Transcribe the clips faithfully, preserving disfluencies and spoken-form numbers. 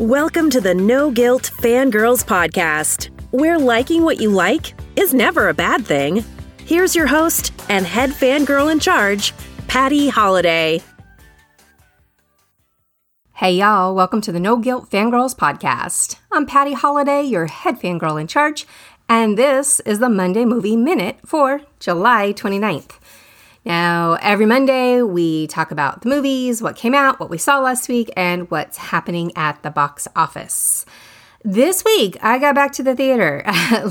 Welcome to the No-Guilt Fangirls Podcast, where liking what you like is never a bad thing. Here's your host and head fangirl in charge, Patty Holiday. Hey y'all, welcome to the No-Guilt Fangirls Podcast. I'm Patty Holiday, your head fangirl in charge, and this is the Monday Movie Minute for July twenty-ninth. Now, every Monday, we talk about the movies, what came out, what we saw last week, and what's happening at the box office. This week, I got back to the theater.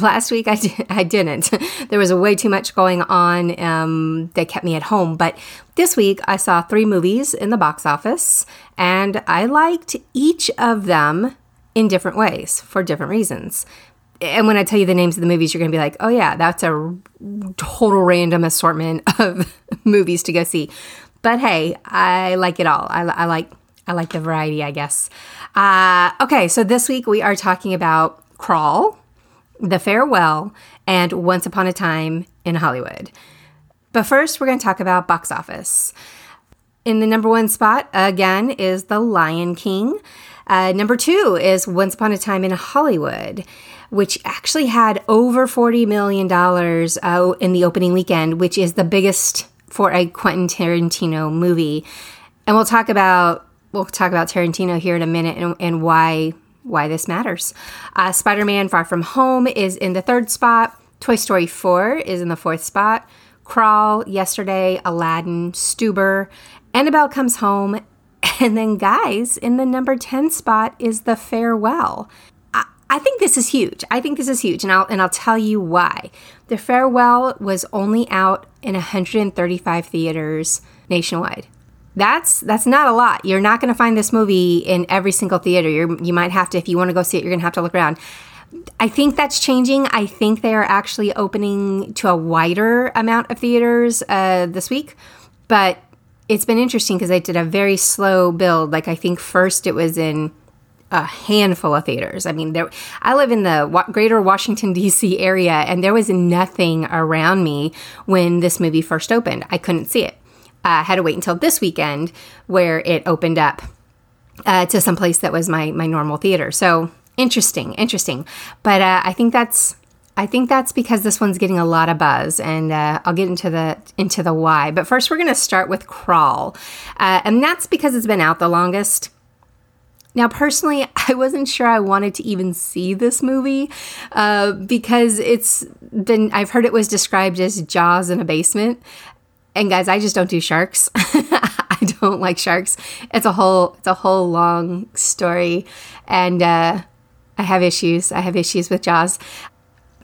Last week, I, di- I didn't. There was way too much going on. Um, they kept me at home. But this week, I saw three movies in the box office, and I liked each of them in different ways for different reasons. And when I tell you the names of the movies, you're going to be like, oh, yeah, that's a r- total random assortment of movies to go see. But hey, I like it all. I, I like I like the variety, I guess. Uh, okay, so this week we are talking about Crawl, The Farewell, and Once Upon a Time in Hollywood. But first, we're going to talk about box office. In the number one spot, again, is The Lion King. Uh, number two is Once Upon a Time in Hollywood, which actually had over forty million dollars uh, in the opening weekend, which is the biggest for a Quentin Tarantino movie. And we'll talk about We'll talk about Tarantino here in a minute and, and why why this matters. Uh, Spider-Man: Far From Home is in the third spot. Toy Story four is in the fourth spot. Crawl, Yesterday, Aladdin, Stuber, Annabelle Comes Home, and then guys, in the number ten spot is The Farewell. I, I think this is huge. I think this is huge, and I'll and I'll tell you why. The Farewell was only out in one hundred thirty-five theaters nationwide. That's that's not a lot. You're not going to find this movie in every single theater. You're, you might have to, if you want to go see it, you're going to have to look around. I think that's changing. I think they are actually opening to a wider amount of theaters uh, this week. But it's been interesting because they did a very slow build. Like I think first it was in a handful of theaters. I mean, there. I live in the wa- greater Washington, D C area, and there was nothing around me when this movie first opened. I couldn't see it. I uh, had to wait until this weekend where it opened up uh, to some place that was my, my normal theater. So interesting, interesting. But uh, I think that's I think that's because this one's getting a lot of buzz, and uh, I'll get into the into the why. But first, we're going to start with Crawl, uh, and that's because it's been out the longest. Now, personally, I wasn't sure I wanted to even see this movie uh, because it's been I've heard it was described as Jaws in a basement. And guys, I just don't do sharks. I don't like sharks. It's a whole, it's a whole long story, and uh, I have issues. I have issues with Jaws,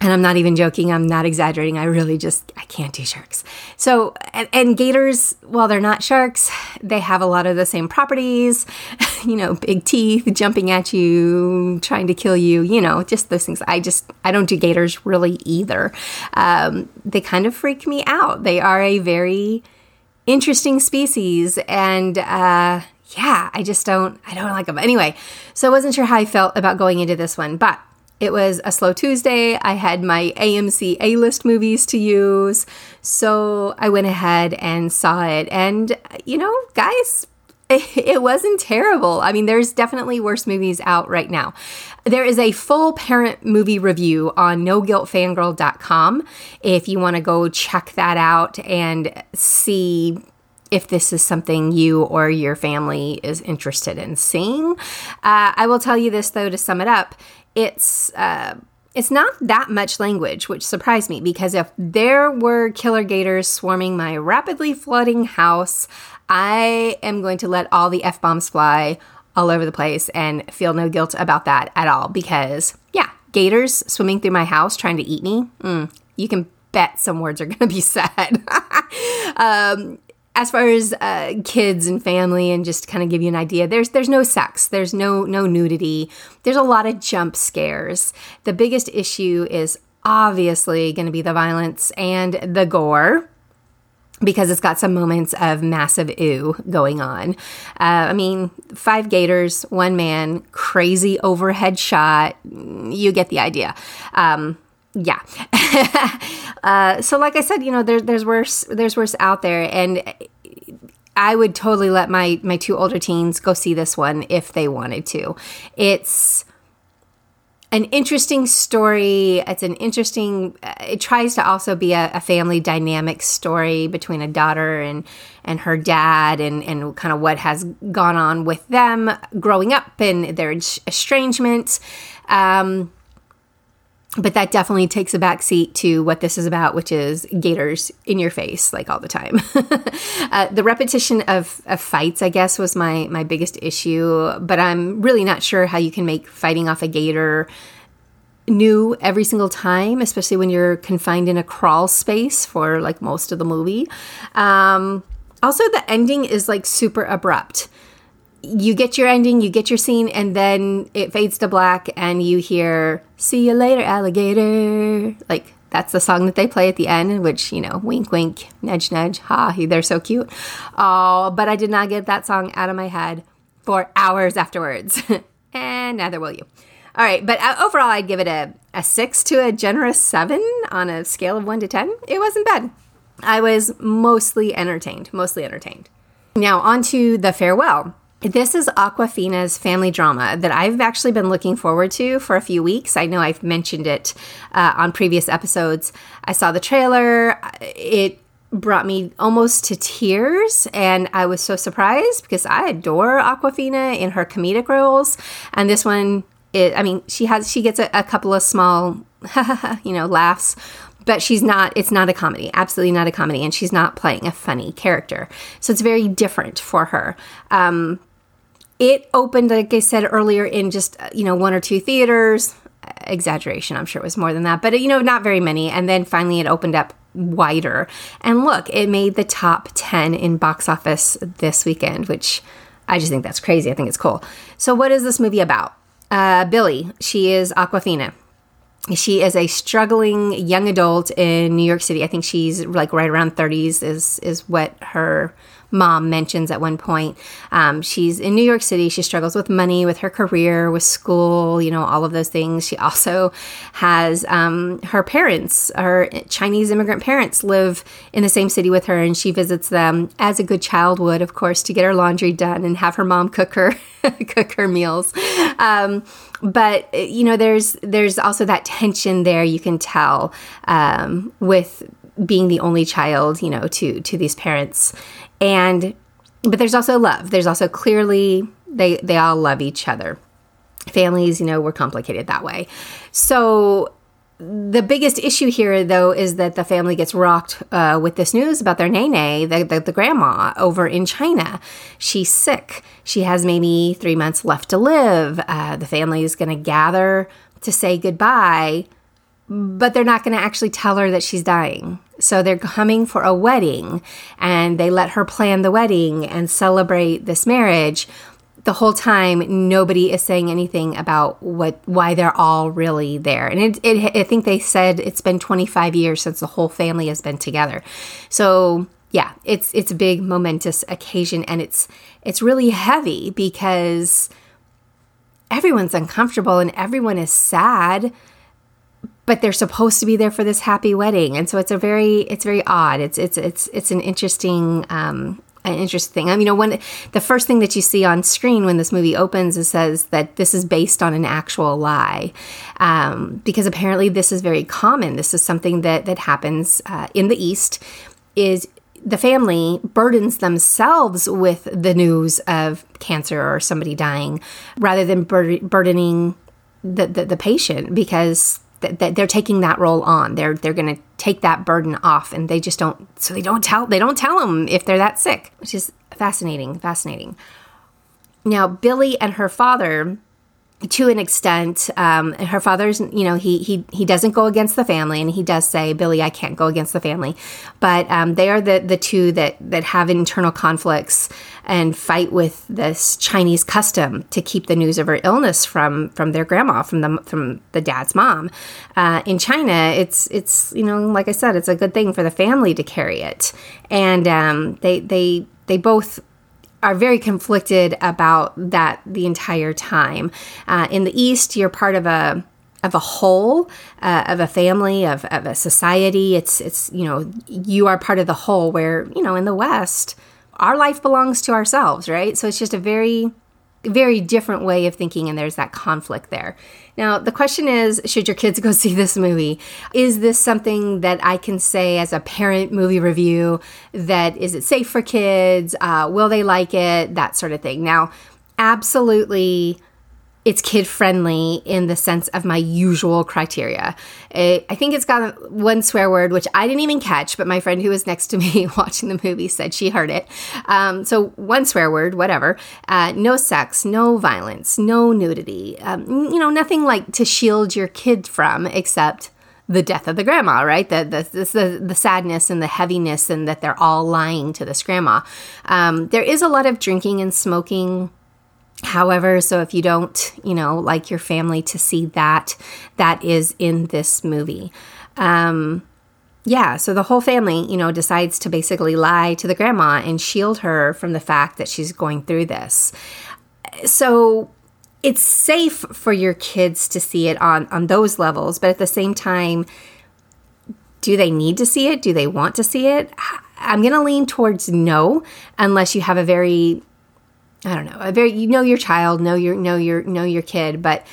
and I'm not even joking. I'm not exaggerating. I really just, I can't do sharks. So, and, and gators, while they're not sharks, they have a lot of the same properties. You know, big teeth, jumping at you, trying to kill you. You know, just those things. I just, I don't do gators really either. Um, they kind of freak me out. They are a very interesting species, and uh, yeah, I just don't, I don't like them. Anyway, so I wasn't sure how I felt about going into this one, but it was a slow Tuesday. I had my A M C A-list movies to use, so I went ahead and saw it. And you know, guys, it wasn't terrible. I mean, there's definitely worse movies out right now. There is a full parent movie review on No Guilt Fangirl dot com if you want to go check that out and see if this is something you or your family is interested in seeing. Uh, I will tell you this, though, to sum it up. It's uh, it's not that much language, which surprised me, because if there were killer gators swarming my rapidly flooding house, I am going to let all the F-bombs fly all over the place and feel no guilt about that at all, because, yeah, gators swimming through my house trying to eat me, mm, you can bet some words are going to be said. um, as far as uh, kids and family, and just to kind of give you an idea, there's there's no sex, there's no no nudity, there's a lot of jump scares. The biggest issue is obviously going to be the violence and the gore, because it's got some moments of massive ew going on. Uh, I mean, five gators, one man, crazy overhead shot. You get the idea. Um, yeah. uh, so like I said, you know, there, there's worse, there's worse out there. And I would totally let my, my two older teens go see this one if they wanted to. It's an interesting story. It's an interesting, it tries to also be a, a family dynamic story between a daughter and, and her dad and, and kind of what has gone on with them growing up and their estrangement. Um, But that definitely takes a backseat to what this is about, which is gators in your face, like, all the time. uh, the repetition of, of fights, I guess, was my, my biggest issue. But I'm really not sure how you can make fighting off a gator new every single time, especially when you're confined in a crawl space for, like, most of the movie. Um, also, the ending is, like, super abrupt. You get your ending, you get your scene, and then it fades to black, and you hear, "See you later, alligator." Like, that's the song that they play at the end, which, you know, wink, wink, nudge, nudge, ha, they're so cute. Oh, but I did not get that song out of my head for hours afterwards, and neither will you. All right, but overall, I'd give it a, a six to a generous seven on a scale of one to ten. It wasn't bad. I was mostly entertained, mostly entertained. Now, on to The Farewell. This is Awkwafina's family drama that I've actually been looking forward to for a few weeks. I know I've mentioned it uh, on previous episodes. I saw the trailer. It brought me almost to tears, and I was so surprised because I adore Awkwafina in her comedic roles. And this one, it, I mean, she has she gets a, a couple of small, you know, laughs. But she's not, it's not a comedy, absolutely not a comedy. And she's not playing a funny character. So it's very different for her. Um, It opened, like I said earlier, in just, you know, one or two theaters. Exaggeration, I'm sure it was more than that. But, you know, not very many. And then finally it opened up wider. And look, it made the top ten in box office this weekend, which I just think that's crazy. I think it's cool. So what is this movie about? Uh, Billie, she is Awkwafina. She is a struggling young adult in New York City. I think she's like right around thirties is is what her mom mentions at one point. Um, she's in New York City. She struggles with money, with her career, with school, you know, all of those things. She also has um, her parents, her Chinese immigrant parents, live in the same city with her, and she visits them as a good child would, of course, to get her laundry done and have her mom cook her cook her meals. Um, but, you know, there's there's also that tension there, you can tell, um, with being the only child, you know, to to these parents. And but there's also love. There's also clearly they they all love each other. Families, you know, were complicated that way. So the biggest issue here, though, is that the family gets rocked uh, with this news about their nene, the, the, the grandma, over in China. She's sick. She has maybe three months left to live. Uh, the family is going to gather to say goodbye, but they're not going to actually tell her that she's dying. So they're coming for a wedding, and they let her plan the wedding and celebrate this marriage. The whole time, nobody is saying anything about what why they're all really there. And it, it, I think they said it's been twenty-five years since the whole family has been together. So yeah, it's it's a big momentous occasion, and it's it's really heavy because everyone's uncomfortable and everyone is sad, but they're supposed to be there for this happy wedding. And so it's a very it's very odd. It's it's it's it's an interesting. Um, An interesting thing. I mean, you know, one the first thing that you see on screen when this movie opens is says that this is based on an actual lie, um, because apparently this is very common. This is something that that happens uh, in the East. Is the family burdens themselves with the news of cancer or somebody dying, rather than bur- burdening the, the the patient, because th- that they're taking that role on. They're they're going to take that burden off, and they just don't, so they don't tell, they don't tell them if they're that sick, which is fascinating, fascinating. Now, Billie and her father, to an extent, um, her father's, you know, he, he, he doesn't go against the family, and he does say, Billie, I can't go against the family, but um, they are the, the two that, that have internal conflicts and fight with this Chinese custom to keep the news of her illness from, from their grandma, from the, from the dad's mom. Uh, in China, it's, it's, you know, like I said, it's a good thing for the family to carry it. And um, they, they, they both are very conflicted about that the entire time. Uh, in the East, you're part of a of a whole, uh, of a family, of, of a society. It's it's you know you are part of the whole. Where you know in the West, our life belongs to ourselves, right? So it's just a very, very different way of thinking, and there's that conflict there. Now, the question is, should your kids go see this movie? Is this something that I can say as a parent movie review, that is it safe for kids? Uh, will they like it? That sort of thing. Now, absolutely, it's kid-friendly in the sense of my usual criteria. I think it's got one swear word, which I didn't even catch, but my friend who was next to me watching the movie said she heard it. Um, so one swear word, whatever. Uh, no sex, no violence, no nudity. Um, you know, nothing like to shield your kid from except the death of the grandma, right? The the, the the sadness and the heaviness and that they're all lying to this grandma. Um, there is a lot of drinking and smoking. However, so if you don't, you know, like your family to see that, that is in this movie. Um, yeah, so the whole family, you know, decides to basically lie to the grandma and shield her from the fact that she's going through this. So it's safe for your kids to see it on, on those levels, but at the same time, do they need to see it? Do they want to see it? I'm going to lean towards no, unless you have a very... I don't know, a very, you know your child, know your, know your, know your kid, but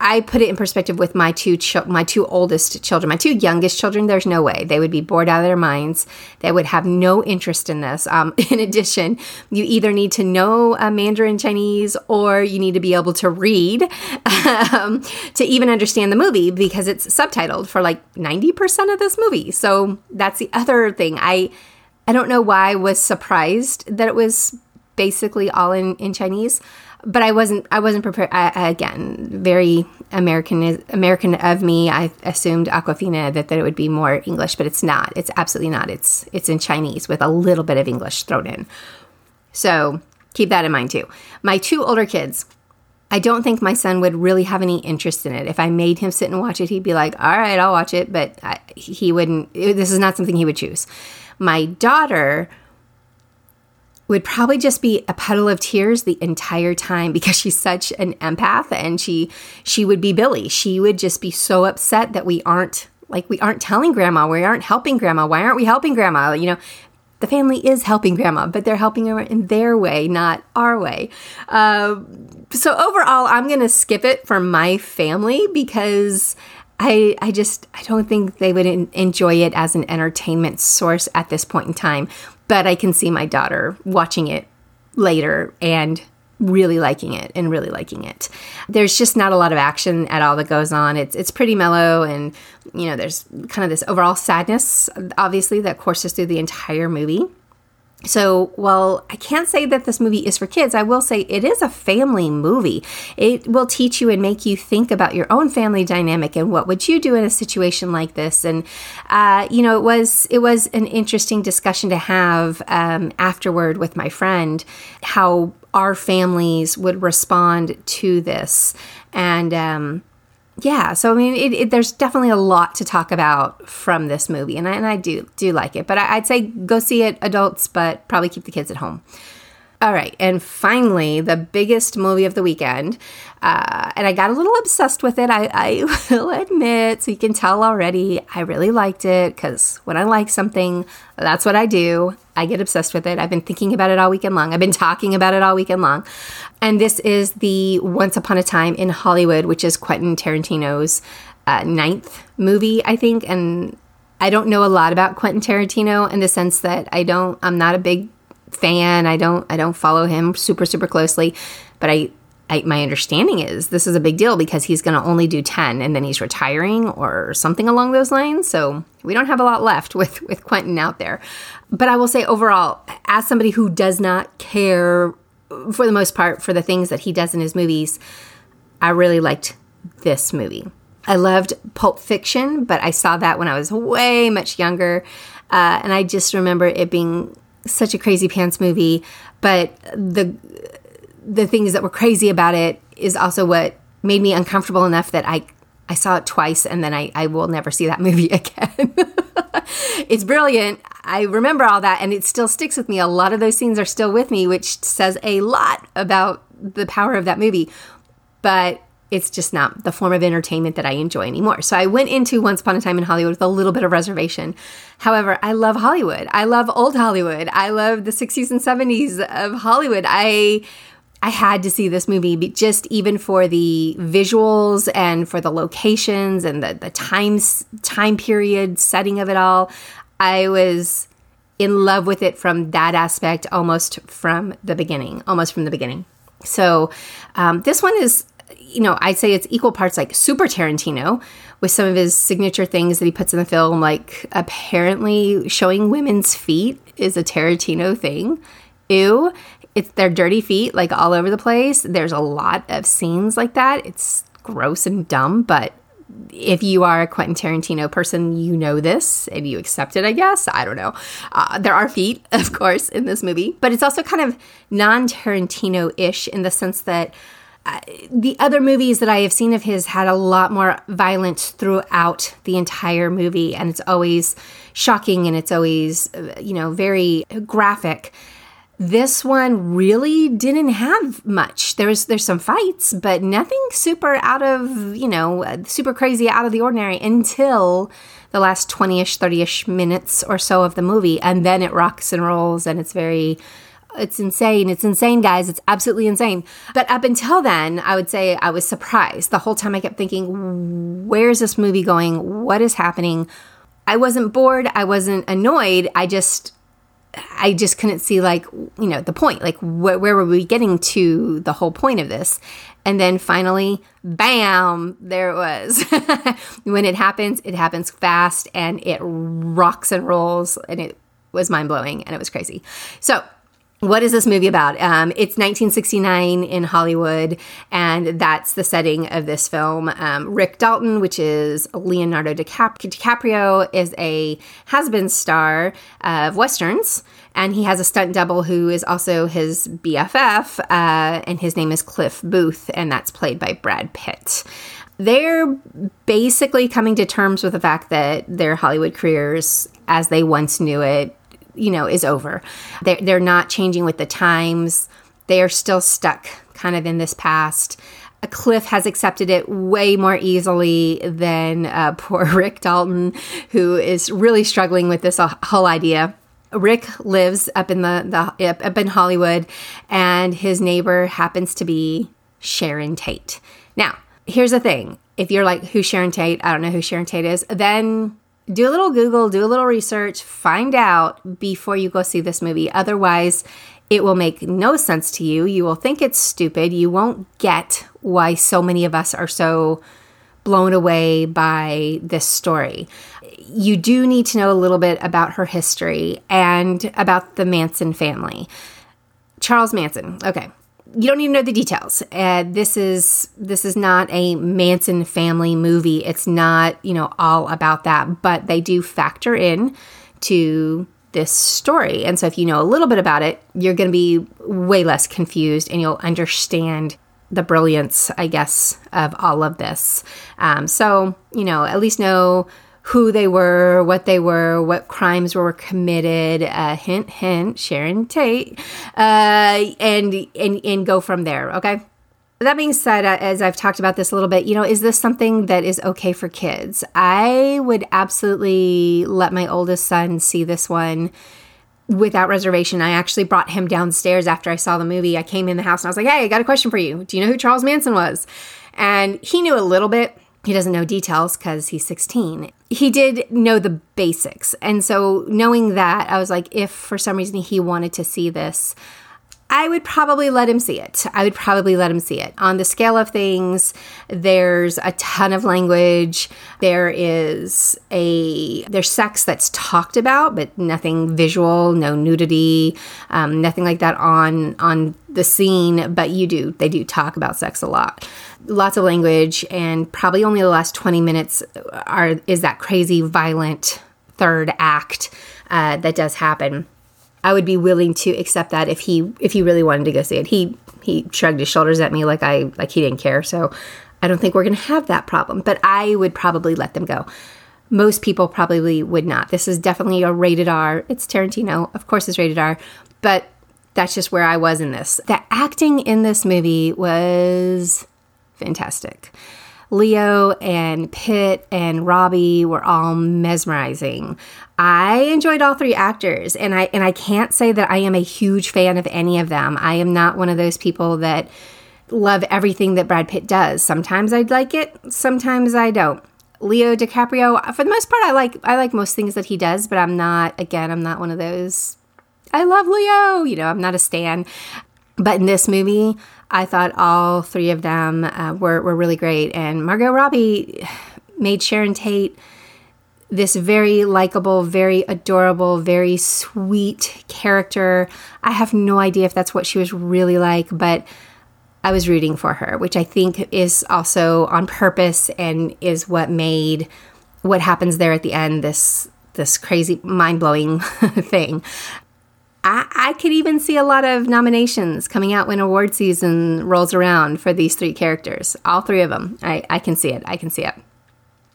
I put it in perspective with my two, chi- my two oldest children, my two youngest children. There's no way they would be bored out of their minds. They would have no interest in this. Um, in addition, you either need to know uh, Mandarin Chinese or you need to be able to read um, to even understand the movie, because it's subtitled for like ninety percent of this movie. So that's the other thing. I, I don't know why I was surprised that it was basically all in, in Chinese, but I wasn't, I wasn't prepared. I, again, very American, American of me. I assumed Awkwafina that, that it would be more English, but it's not, it's absolutely not. It's, it's in Chinese with a little bit of English thrown in. So keep that in mind too. My two older kids, I don't think my son would really have any interest in it. If I made him sit and watch it, he'd be like, all right, I'll watch it. But I, he wouldn't, this is not something he would choose. My daughter would probably just be a puddle of tears the entire time because she's such an empath, and she she would be Billy. She would just be so upset that we aren't, like, we aren't telling grandma, we aren't helping grandma. Why aren't we helping grandma? You know, the family is helping grandma, but they're helping her in their way, not our way. Uh, so overall, I'm going to skip it for my family because I, I just, I don't think they would enjoy it as an entertainment source at this point in time. But I can see my daughter watching it later and really liking it and really liking it. There's just not a lot of action at all that goes on. It's it's pretty mellow, and you know, there's kind of this overall sadness, obviously, that courses through the entire movie. So while I can't say that this movie is for kids, I will say it is a family movie. It will teach you and make you think about your own family dynamic and what would you do in a situation like this. And, uh, you know, it was it was an interesting discussion to have um, afterward with my friend, how our families would respond to this. And, um Yeah, so I mean, it, it, there's definitely a lot to talk about from this movie, and I, and I do do like it. But I, I'd say go see it, adults, but probably keep the kids at home. All right, and finally, the biggest movie of the weekend, uh, and I got a little obsessed with it, I, I will admit, so you can tell already, I really liked it, because when I like something, that's what I do. I get obsessed with it. I've been thinking about it all weekend long. I've been talking about it all weekend long. And this is the Once Upon a Time in Hollywood, which is Quentin Tarantino's uh, ninth movie, I think, and I don't know a lot about Quentin Tarantino in the sense that I don't, I'm not a big fan. I don't I don't follow him super, super closely, but I, I my understanding is this is a big deal because he's going to only do ten and then he's retiring or something along those lines. So we don't have a lot left with, with Quentin out there. But I will say overall, as somebody who does not care for the most part for the things that he does in his movies, I really liked this movie. I loved Pulp Fiction, but I saw that when I was way much younger. Uh, and I just remember it being such a crazy pants movie, but the the things that were crazy about it is also what made me uncomfortable enough that I I saw it twice and then I, I will never see that movie again. It's brilliant. I remember all that and it still sticks with me. A lot of those scenes are still with me, which says a lot about the power of that movie. But it's just not the form of entertainment that I enjoy anymore. So I went into Once Upon a Time in Hollywood with a little bit of reservation. However, I love Hollywood. I love old Hollywood. I love the sixties and seventies of Hollywood. I I had to see this movie just even for the visuals and for the locations and the, the time, time period setting of it all. I was in love with it from that aspect almost from the beginning, almost from the beginning. So um, this one is, you know, I'd say it's equal parts like super Tarantino with some of his signature things that he puts in the film, like apparently showing women's feet is a Tarantino thing. Ew. It's their dirty feet, like, all over the place. There's a lot of scenes like that. It's gross and dumb, but if you are a Quentin Tarantino person, you know this, and you accept it, I guess. I don't know. Uh, there are feet, of course, in this movie, but it's also kind of non-Tarantino-ish in the sense that uh, the other movies that I have seen of his had a lot more violence throughout the entire movie, and it's always shocking, and it's always, you know, very graphic. This one really didn't have much. There's there's some fights, but nothing super out of, you know, super crazy out of the ordinary until the last twenty-ish, thirty-ish minutes or so of the movie. And then it rocks and rolls and it's very, it's insane. It's insane, guys. It's absolutely insane. But up until then, I would say I was surprised. The whole time I kept thinking, where's this movie going? What is happening? I wasn't bored. I wasn't annoyed. I just... I just couldn't see, like, you know, the point. Like, wh- where were we getting to the whole point of this? And then finally, bam, there it was. When it happens, it happens fast, and it rocks and rolls, and it was mind-blowing, and it was crazy. So what is this movie about? Um, it's nineteen sixty-nine in Hollywood, and that's the setting of this film. Um, Rick Dalton, which is Leonardo DiCap- DiCaprio, is a has-been star of Westerns, and he has a stunt double who is also his B F F, uh, and his name is Cliff Booth, and that's played by Brad Pitt. They're basically coming to terms with the fact that their Hollywood careers, as they once knew it, you know, is over. They're, they're not changing with the times. They are still stuck kind of in this past. Cliff has accepted it way more easily than uh, poor Rick Dalton, who is really struggling with this whole idea. Rick lives up in the, the up in Hollywood, and his neighbor happens to be Sharon Tate. Now, here's the thing. If you're like, who's Sharon Tate? I don't know who Sharon Tate is. Then do a little Google, do a little research, find out before you go see this movie. Otherwise, it will make no sense to you. You will think it's stupid. You won't get why so many of us are so blown away by this story. You do need to know a little bit about her history and about the Manson family. Charles Manson. Okay. You don't need to know the details. Uh, this is this is not a Manson family movie. It's not, you know, all about that, but they do factor in to this story. And so if you know a little bit about it, you're going to be way less confused, and you'll understand the brilliance, I guess, of all of this. Um, so, you know, at least know who they were, what they were, what crimes were committed, uh, hint, hint, Sharon Tate, uh, and, and, and go from there, okay? That being said, as I've talked about this a little bit, you know, is this something that is okay for kids? I would absolutely let my oldest son see this one without reservation. I actually brought him downstairs after I saw the movie. I came in the house and I was like, hey, I got a question for you. Do you know who Charles Manson was? And he knew a little bit. He doesn't know details because he's sixteen. He did know the basics. And so knowing that, I was like, if for some reason he wanted to see this, I would probably let him see it. I would probably let him see it. On the scale of things, there's a ton of language. There is a, there's sex that's talked about, but nothing visual, no nudity, um, nothing like that on, on the scene, but you do, they do talk about sex a lot. Lots of language, and probably only the last twenty minutes are is that crazy, violent third act uh, that does happen. I would be willing to accept that if he if he really wanted to go see it. He he shrugged his shoulders at me like I like he didn't care. So I don't think we're going to have that problem. But I would probably let them go. Most people probably would not. This is definitely a rated R. It's Tarantino, of course. It's rated R, but that's just where I was in this. The acting in this movie was fantastic. Leo and Pitt and Robbie were all mesmerizing. I enjoyed all three actors, and I and I can't say that I am a huge fan of any of them. I am not one of those people that love everything that Brad Pitt does. Sometimes I like it, sometimes I don't. Leo DiCaprio, for the most part, I like I like most things that he does, but I'm not, again, I'm not one of those, I love Leo, you know, I'm not a stan. But in this movie, I thought all three of them uh, were, were really great. And Margot Robbie made Sharon Tate this very likable, very adorable, very sweet character. I have no idea if that's what she was really like, but I was rooting for her, which I think is also on purpose and is what made what happens there at the end this this crazy, mind-blowing thing. I, I could even see a lot of nominations coming out when award season rolls around for these three characters. All three of them. I, I can see it. I can see it.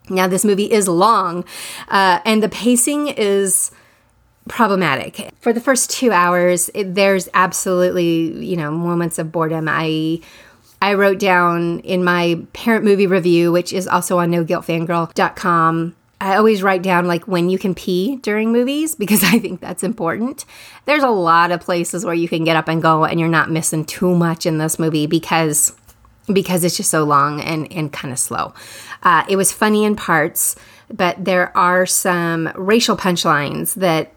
Now, this movie is long, uh, and the pacing is problematic. For the first two hours, it, there's absolutely, you know, moments of boredom. I... I wrote down in my parent movie review, which is also on no guilt fangirl dot com, I always write down like when you can pee during movies because I think that's important. There's a lot of places where you can get up and go and you're not missing too much in this movie because because it's just so long and, and kind of slow. Uh, it was funny in parts, but there are some racial punchlines that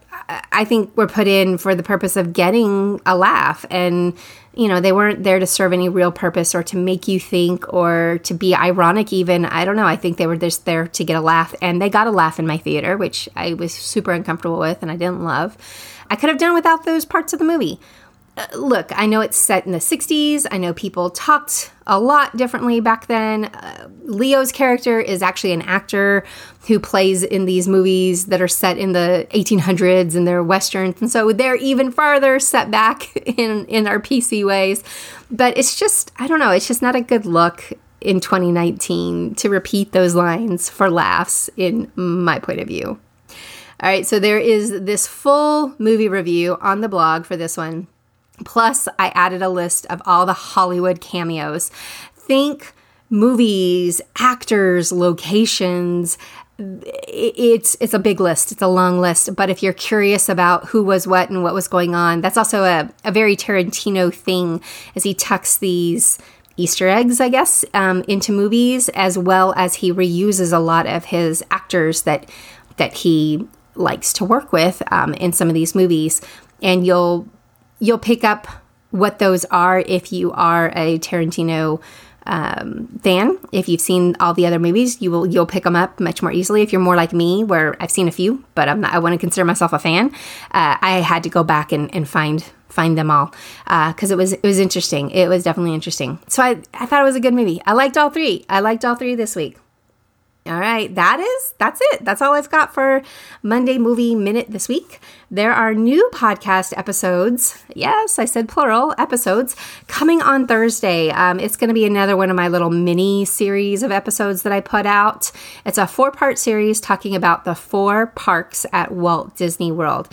I think were put in for the purpose of getting a laugh, and you know, they weren't there to serve any real purpose or to make you think or to be ironic even. I don't know. I think they were just there to get a laugh, and they got a laugh in my theater, which I was super uncomfortable with and I didn't love. I could have done without those parts of the movie. Uh, look, I know it's set in the sixties. I know people talked a lot differently back then. Uh, Leo's character is actually an actor who plays in these movies that are set in the eighteen hundreds and they're Westerns. And so they're even farther set back in, in our P C ways. But it's just, I don't know, it's just not a good look in twenty nineteen to repeat those lines for laughs in my point of view. All right, so there is this full movie review on the blog for this one. Plus, I added a list of all the Hollywood cameos. Think movies, actors, locations. It's it's a big list. It's a long list. But if you're curious about who was what and what was going on, that's also a, a very Tarantino thing, as he tucks these Easter eggs, I guess, um, into movies, as well as he reuses a lot of his actors that that he likes to work with um, in some of these movies. And you'll... You'll pick up what those are if you are a Tarantino um, fan. If you've seen all the other movies, you will you'll pick them up much more easily. If you're more like me, where I've seen a few, but I'm not, I want to consider myself a fan, uh, I had to go back and, and find find them all because uh, it was it was interesting. It was definitely interesting. So I I thought it was a good movie. I liked all three. I liked all three this week. All right, that is, that's it. That's all I've got for Monday Movie Minute this week. There are new podcast episodes. Yes, I said plural, episodes, coming on Thursday. Um, it's going to be another one of my little mini series of episodes that I put out. It's a four-part series talking about the four parks at Walt Disney World.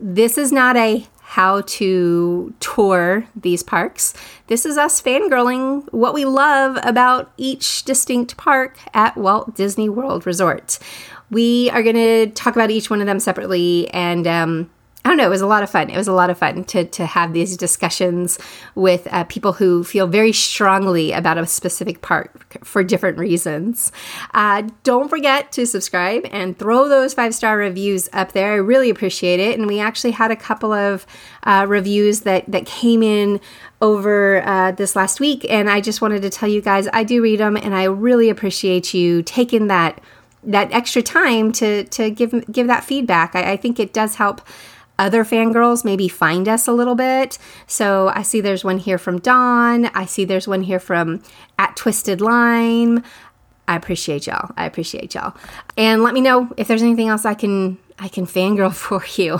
This is not a how to tour these parks. This is us fangirling what we love about each distinct park at Walt Disney World Resort. We are going to talk about each one of them separately, and um, I don't know, it was a lot of fun. It was a lot of fun to, to have these discussions with uh, people who feel very strongly about a specific park for different reasons. Uh, don't forget to subscribe and throw those five-star reviews up there. I really appreciate it. And we actually had a couple of uh, reviews that, that came in over uh, this last week. And I just wanted to tell you guys, I do read them, and I really appreciate you taking that that extra time to to give give that feedback. I, I think it does help other fangirls maybe find us a little bit. So I see there's one here from Dawn. I see there's one here from at Twisted Lime. I appreciate y'all. I appreciate y'all. And let me know if there's anything else I can I can fangirl for you.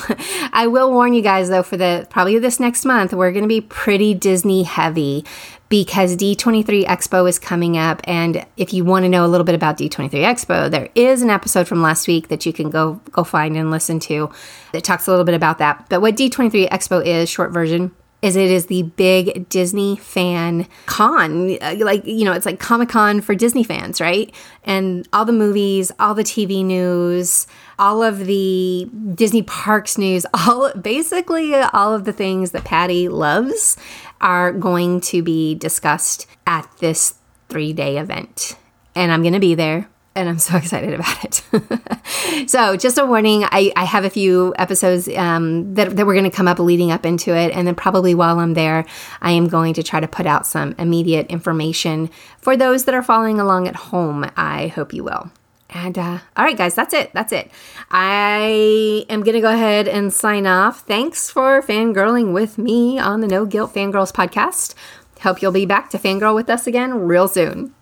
I will warn you guys though, for the probably this next month, we're going to be pretty Disney heavy because D twenty-three Expo is coming up. And if you want to know a little bit about D twenty-three Expo, there is an episode from last week that you can go go find and listen to that talks a little bit about that. But what D twenty-three Expo is, short version, is it is the big Disney fan con. Like, you know, it's like Comic-Con for Disney fans, right? And all the movies, all the T V news, all of the Disney parks news, all basically all of the things that Patty loves are going to be discussed at this three-day event. And I'm going to be there. And I'm so excited about it. So just a warning, I, I have a few episodes um, that, that were going to come up leading up into it. And then probably while I'm there, I am going to try to put out some immediate information for those that are following along at home. I hope you will. And uh, all right, guys, that's it. That's it. I am going to go ahead and sign off. Thanks for fangirling with me on the No Guilt Fangirls podcast. Hope you'll be back to fangirl with us again real soon.